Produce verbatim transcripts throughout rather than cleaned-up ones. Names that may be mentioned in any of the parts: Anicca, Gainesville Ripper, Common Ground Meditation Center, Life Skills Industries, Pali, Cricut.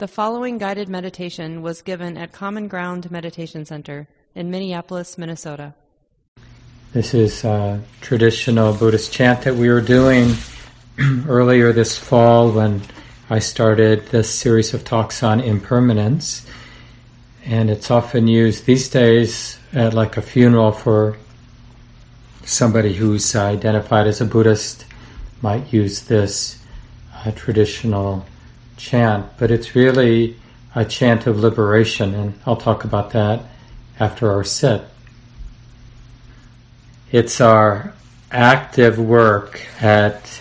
The following guided meditation was given at Common Ground Meditation Center in Minneapolis, Minnesota. This is a traditional Buddhist chant that we were doing earlier this fall when I started this series of talks on impermanence. And it's often used these days at like a funeral for somebody who's identified as a Buddhist might use this uh, traditional chant, but it's really a chant of liberation, and I'll talk about that after our sit. It's our active work at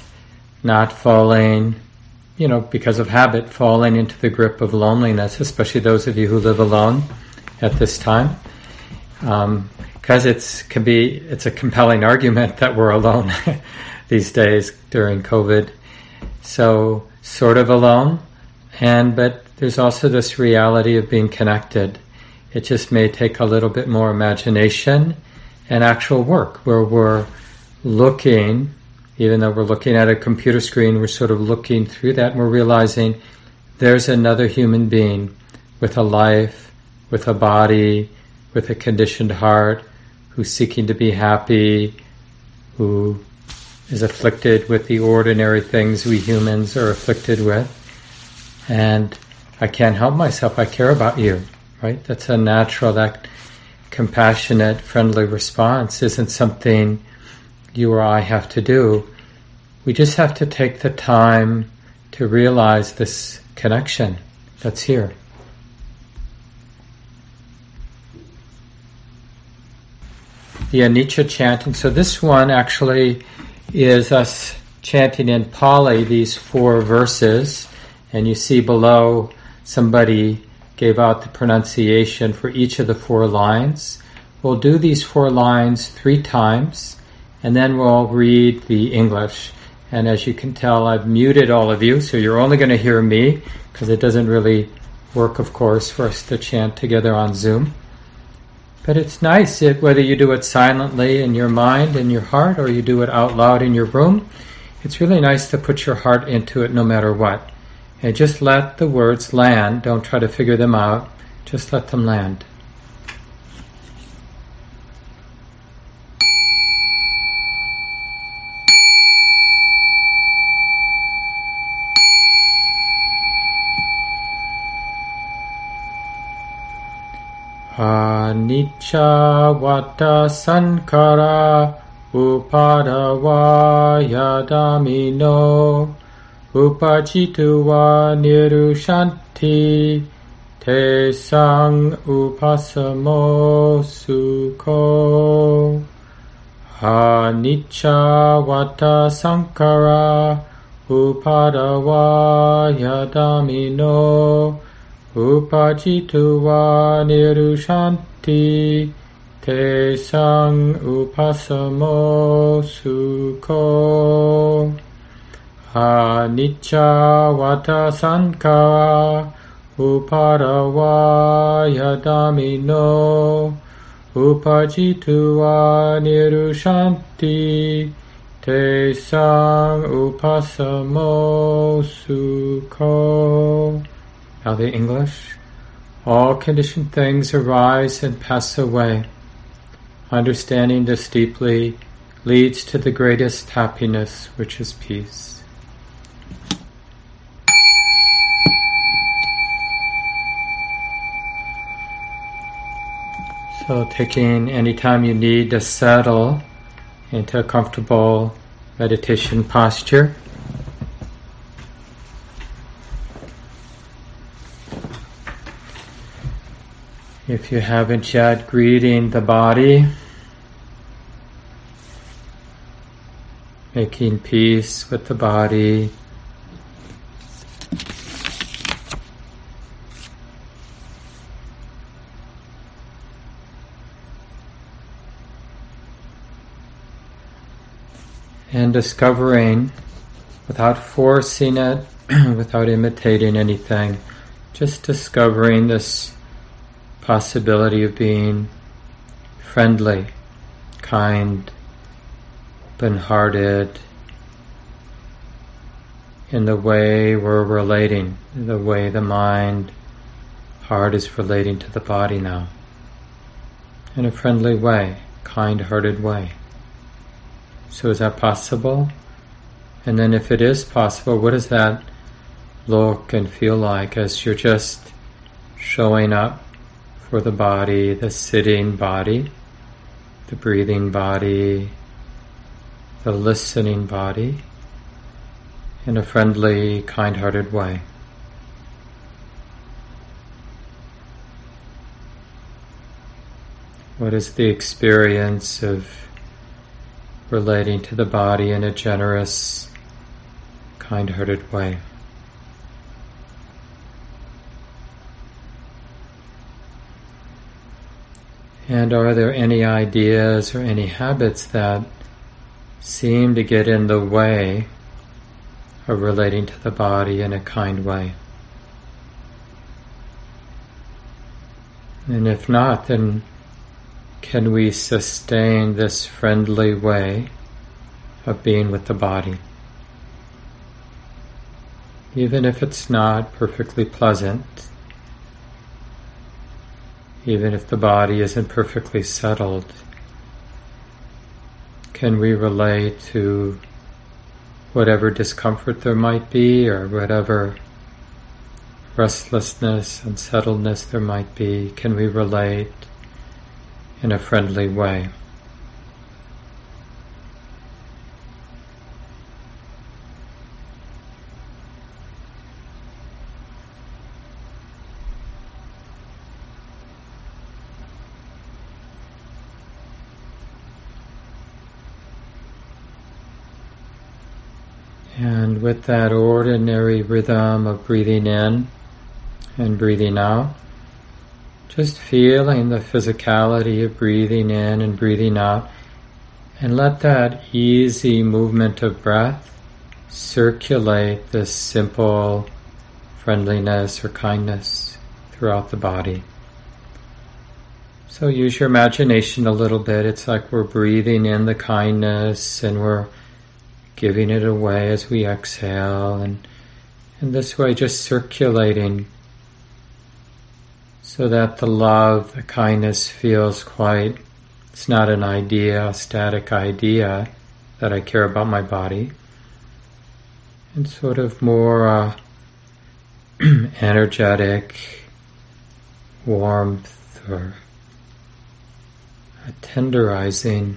not falling, you know, because of habit, falling into the grip of loneliness, especially those of you who live alone at this time, um, because it's can be it's a compelling argument that we're alone these days during COVID. So sort of alone. And but there's also this reality of being connected. It just may take a little bit more imagination and actual work where we're looking, even though we're looking at a computer screen, we're sort of looking through that and we're realizing there's another human being with a life, with a body, with a conditioned heart, who's seeking to be happy, who is afflicted with the ordinary things we humans are afflicted with. And I can't help myself, I care about you, right? That's a natural, that compassionate, friendly response isn't something you or I have to do. We just have to take the time to realize this connection that's here. The Anicca chant, and so this one actually is us chanting in Pali these four verses, and you see below somebody gave out the pronunciation for each of the four lines. We'll do these four lines three times, and then we'll read the English. And as you can tell, I've muted all of you, so you're only going to hear me, because it doesn't really work, of course, for us to chant together on Zoom. But it's nice if, whether you do it silently in your mind, in your heart, or you do it out loud in your room. It's really nice to put your heart into it no matter what. And just let the words land. Don't try to figure them out. Just let them land. Anicca vata sankara upadavaya damino upajituva nirushanti te sang upasamo sukho. Anicca vata sankara upadavaya damino upajituva nirushanti te sang upasamo sukho. Anicca vata sankara upadavaya damino upajituva nirushanti te sang upasamo sukho. Now the English. All conditioned things arise and pass away. Understanding this deeply leads to the greatest happiness, which is peace. So taking any time you need to settle into a comfortable meditation posture. If you haven't yet, greeting the body, making peace with the body, and discovering, without forcing it, without imitating anything, just discovering this possibility of being friendly, kind, open-hearted, in the way we're relating, the way the mind, heart is relating to the body now, in a friendly way, kind-hearted way. So is that possible? And then if it is possible, what does that look and feel like as you're just showing up for the body, the sitting body, the breathing body, the listening body, in a friendly, kind-hearted way? What is the experience of relating to the body in a generous, kind-hearted way? And are there any ideas or any habits that seem to get in the way of relating to the body in a kind way? And if not, then can we sustain this friendly way of being with the body? Even if it's not perfectly pleasant, even if the body isn't perfectly settled, can we relate to whatever discomfort there might be, or whatever restlessness, unsettledness there might be? Can we relate in a friendly way? And with that ordinary rhythm of breathing in and breathing out, just feeling the physicality of breathing in and breathing out, and let that easy movement of breath circulate this simple friendliness or kindness throughout the body. So use your imagination a little bit. It's like we're breathing in the kindness and we're giving it away as we exhale, and in this way just circulating, so that the love, the kindness feels quite, it's not an idea, a static idea that I care about my body, and sort of more uh, energetic warmth or tenderizing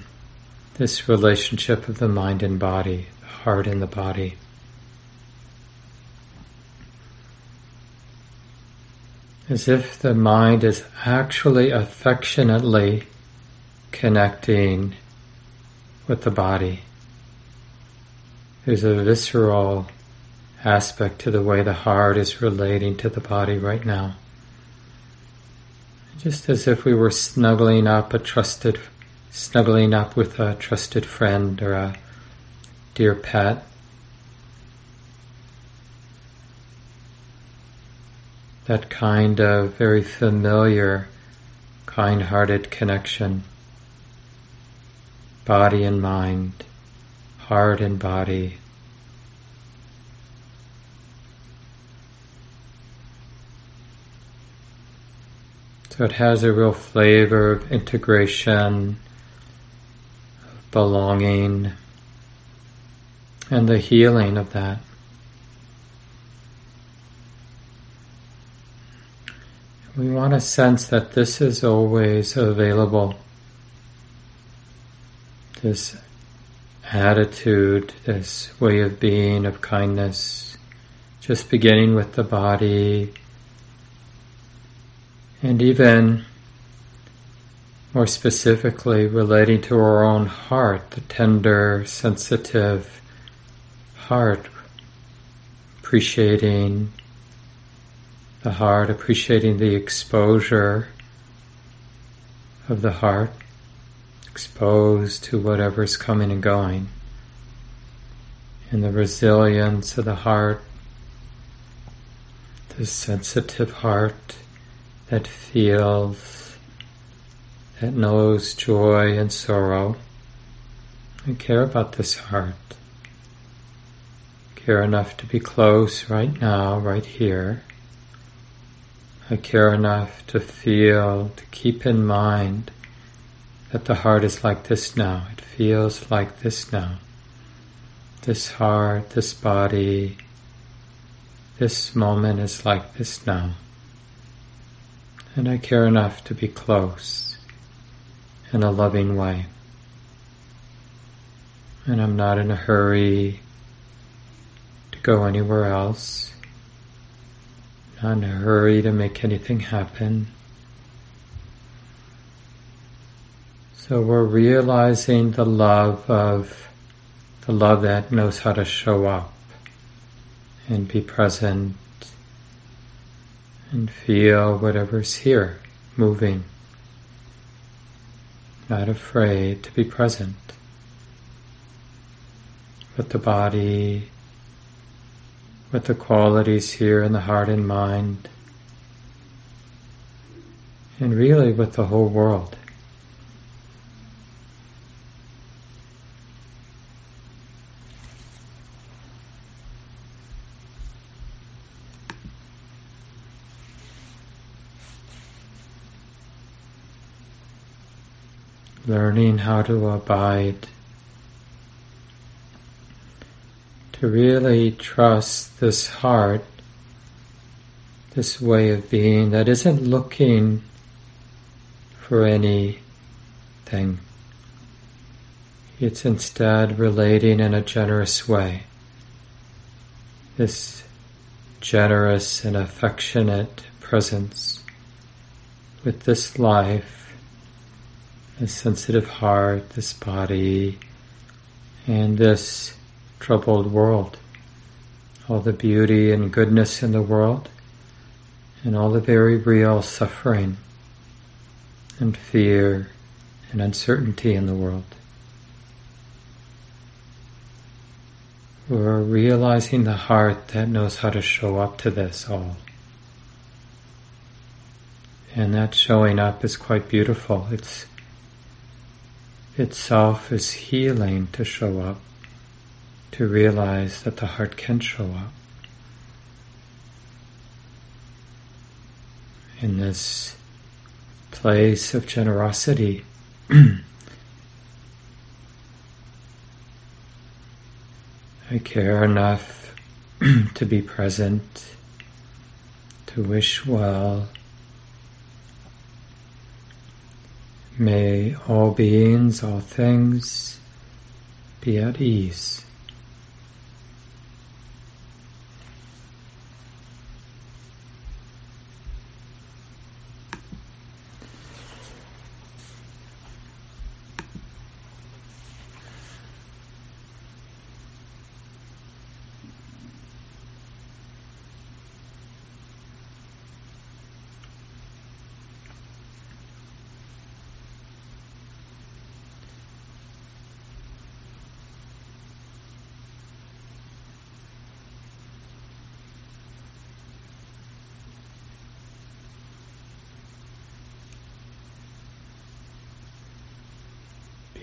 this relationship of the mind and body, the heart and the body. As if the mind is actually affectionately connecting with the body. There's a visceral aspect to the way the heart is relating to the body right now. Just as if we were snuggling up a trusted, snuggling up with a trusted friend or a dear pet. That kind of very familiar, kind-hearted connection, body and mind, heart and body. So it has a real flavor of integration, of belonging, and the healing of that. We want to sense that this is always available, this attitude, this way of being, of kindness, just beginning with the body, and even more specifically relating to our own heart, the tender, sensitive heart, appreciating the heart, appreciating the exposure of the heart, exposed to whatever's coming and going, and the resilience of the heart, the sensitive heart that feels, that knows joy and sorrow. I care about this heart. care enough to be close right now, right here. I care enough to feel, to keep in mind that the heart is like this now. It feels like this now. This heart, this body, this moment is like this now. And I care enough to be close in a loving way. And I'm not in a hurry to go anywhere else. Not in a hurry to make anything happen. So we're realizing the love of, the love that knows how to show up and be present and feel whatever's here, moving. Not afraid to be present with the body, with the qualities here in the heart and mind, and really with the whole world. Learning how to abide, to really trust this heart, this way of being that isn't looking for anything. It's instead relating in a generous way. This generous and affectionate presence with this life, this sensitive heart, this body, and this troubled world. All the beauty and goodness in the world, and all the very real suffering and fear and uncertainty in the world. We're realizing the heart that knows how to show up to this all. And that showing up is quite beautiful. It's itself is healing to show up, to realize that the heart can show up in this place of generosity. I care enough to be present, to wish well. May all beings, all things, be at ease.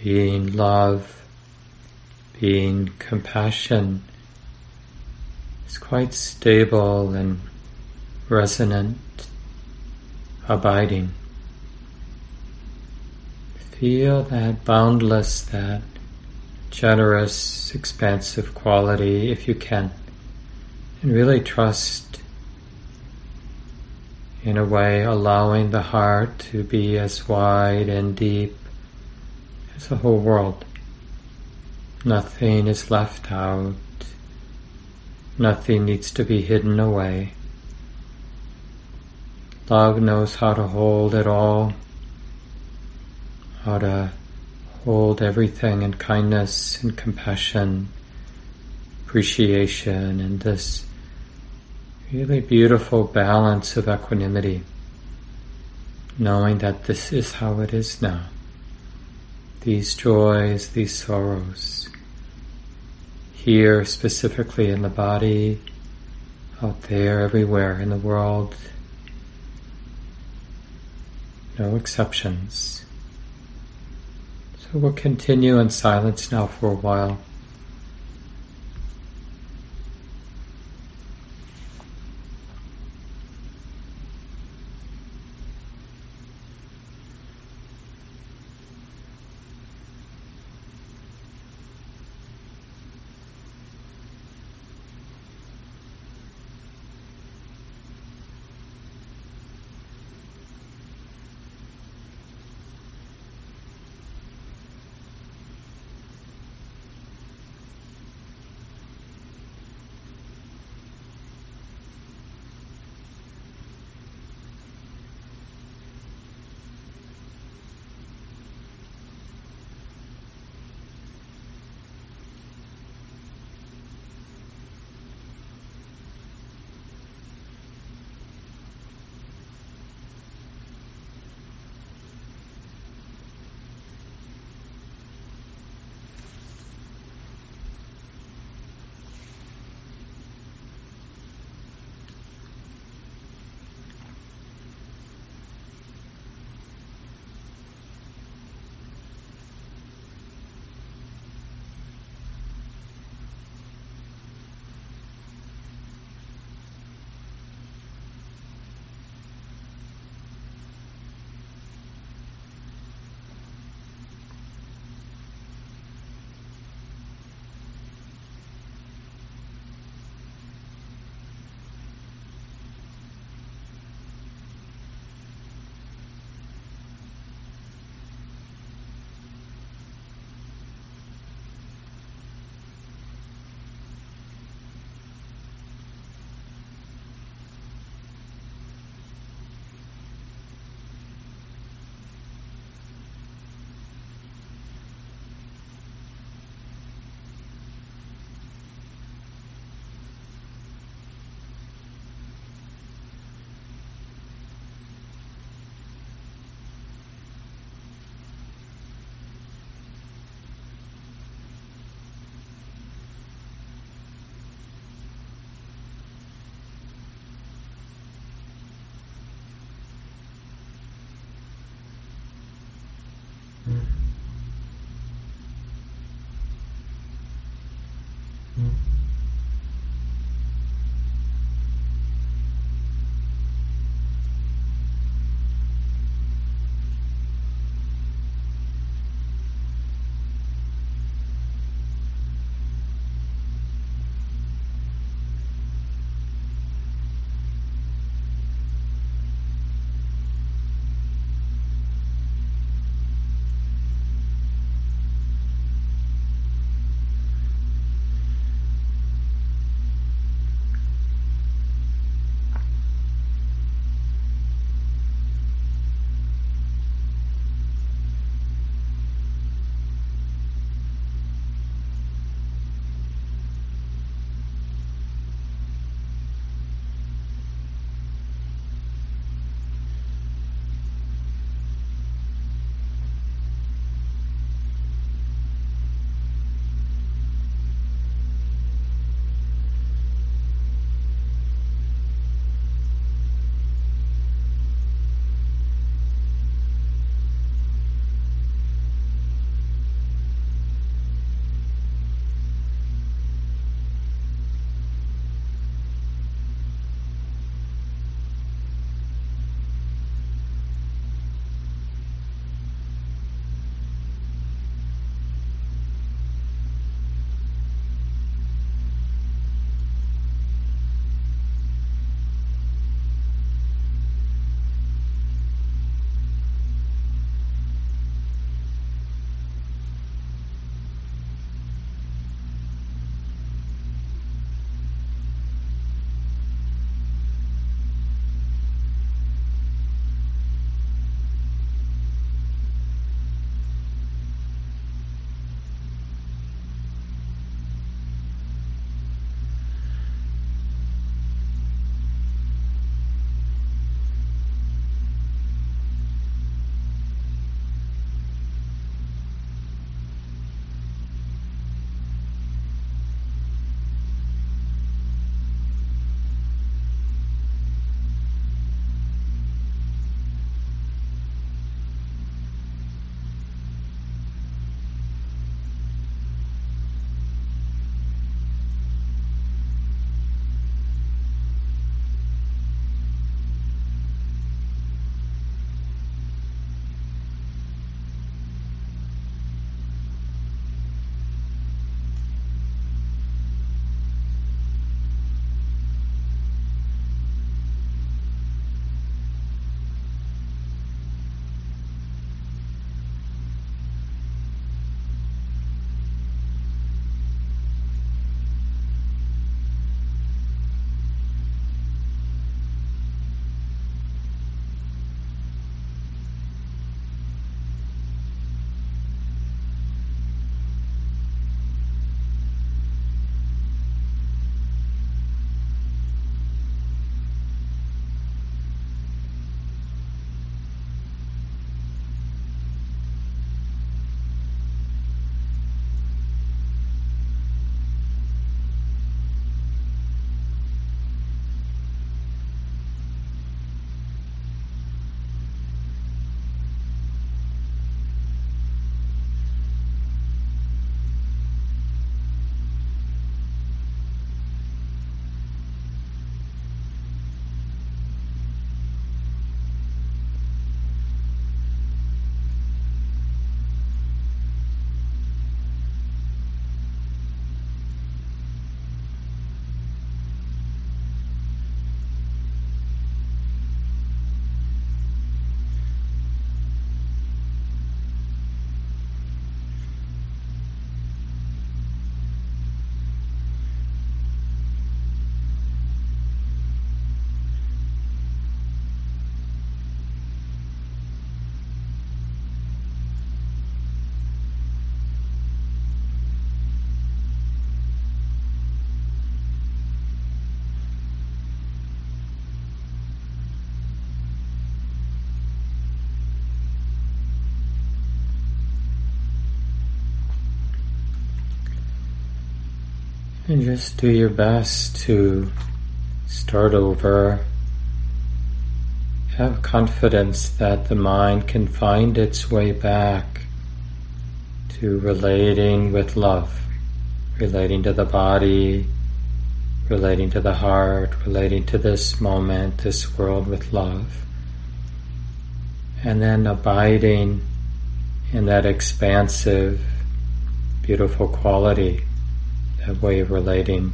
Being love, being compassion is quite stable and resonant, abiding. Feel that boundless, that generous, expansive quality if you can, and really trust, in a way, allowing the heart to be as wide and deep the whole world. Nothing is left out. Nothing needs to be hidden away. Love knows how to hold it all, how to hold everything in kindness and compassion, appreciation, and this really beautiful balance of equanimity, knowing that this is how it is now. These joys, these sorrows, here specifically in the body, out there everywhere in the world, no exceptions. So we'll continue in silence now for a while. And just do your best to start over. Have confidence that the mind can find its way back to relating with love, relating to the body, relating to the heart, relating to this moment, this world with love. And then abiding in that expansive, beautiful quality, that way of relating.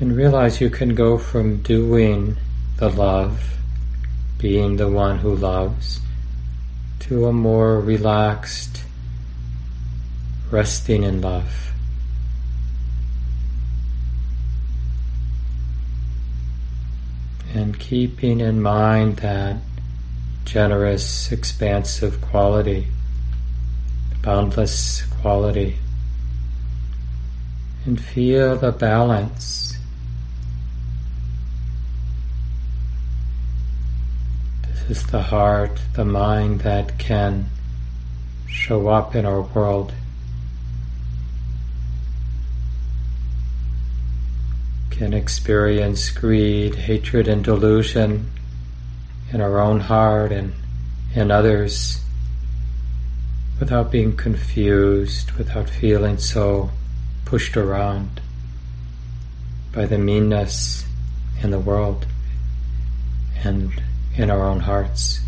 And realize you can go from doing the love, being the one who loves, to a more relaxed, resting in love. And keeping in mind that generous, expansive quality, boundless quality. And feel the balance, this is the heart, the mind that can show up in our world, can experience greed, hatred, and delusion in our own heart and in others without being confused, without feeling so pushed around by the meanness in the world and in our own hearts.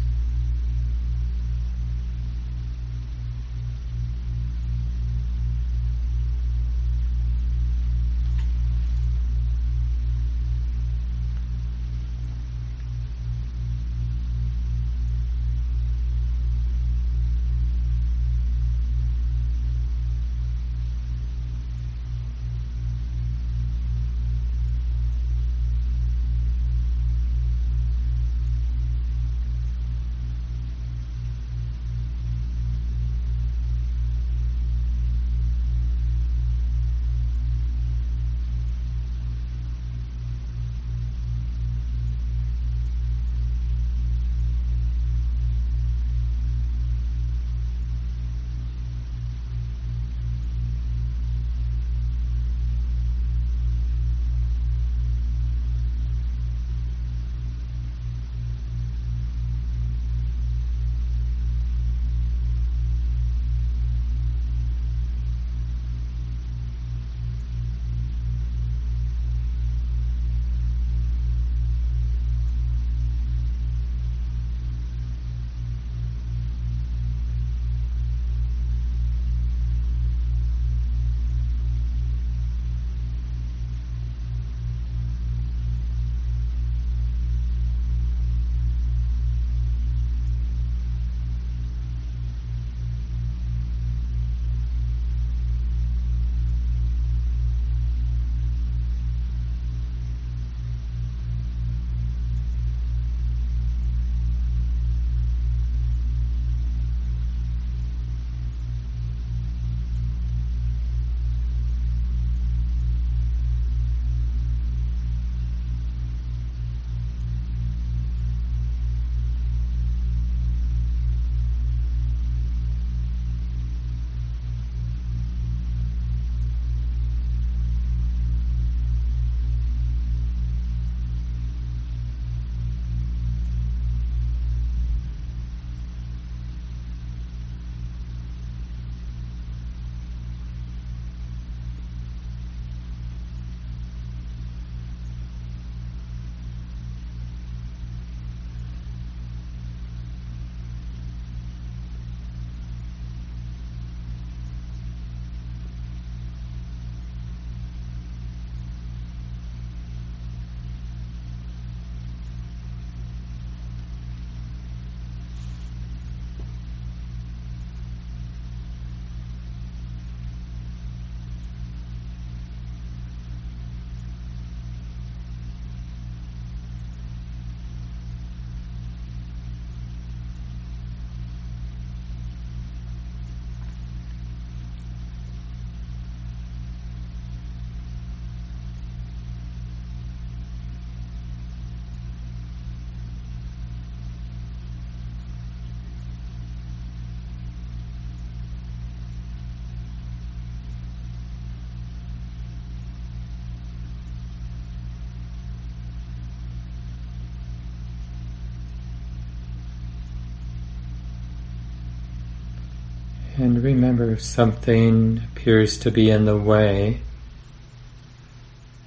And remember, if something appears to be in the way,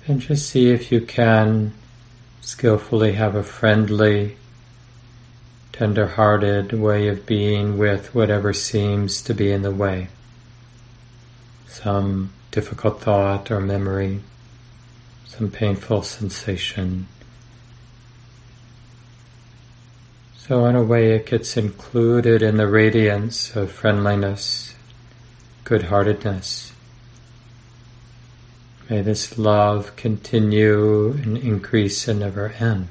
then just see if you can skillfully have a friendly, tender-hearted way of being with whatever seems to be in the way. Some difficult thought or memory, some painful sensation. So in a way it gets included in the radiance of friendliness, good-heartedness. May this love continue and increase and never end.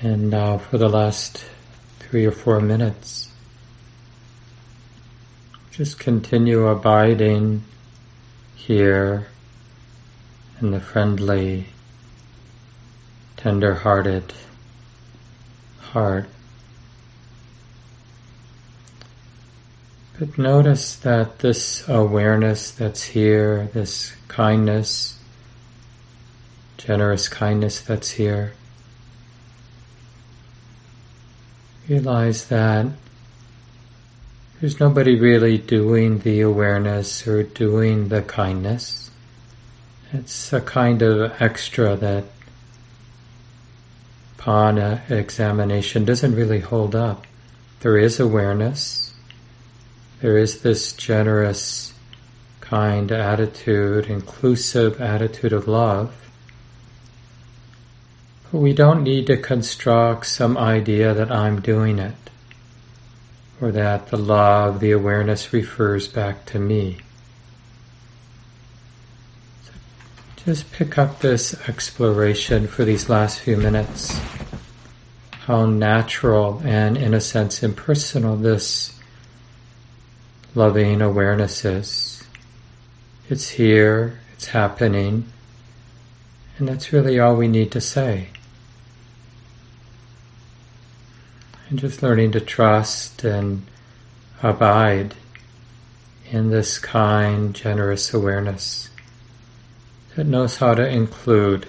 And now for the last three or four minutes, just continue abiding here in the friendly, tender-hearted heart. But notice that this awareness that's here, this kindness, generous kindness that's here, realize that there's nobody really doing the awareness or doing the kindness. It's a kind of extra that, upon examination, doesn't really hold up. There is awareness. There is this generous, kind attitude, inclusive attitude of love. We don't need to construct some idea that I'm doing it, or that the love, the awareness refers back to me. So just pick up this exploration for these last few minutes, how natural and, in a sense, impersonal this loving awareness is. It's here, it's happening, and that's really all we need to say. And just learning to trust and abide in this kind, generous awareness that knows how to include.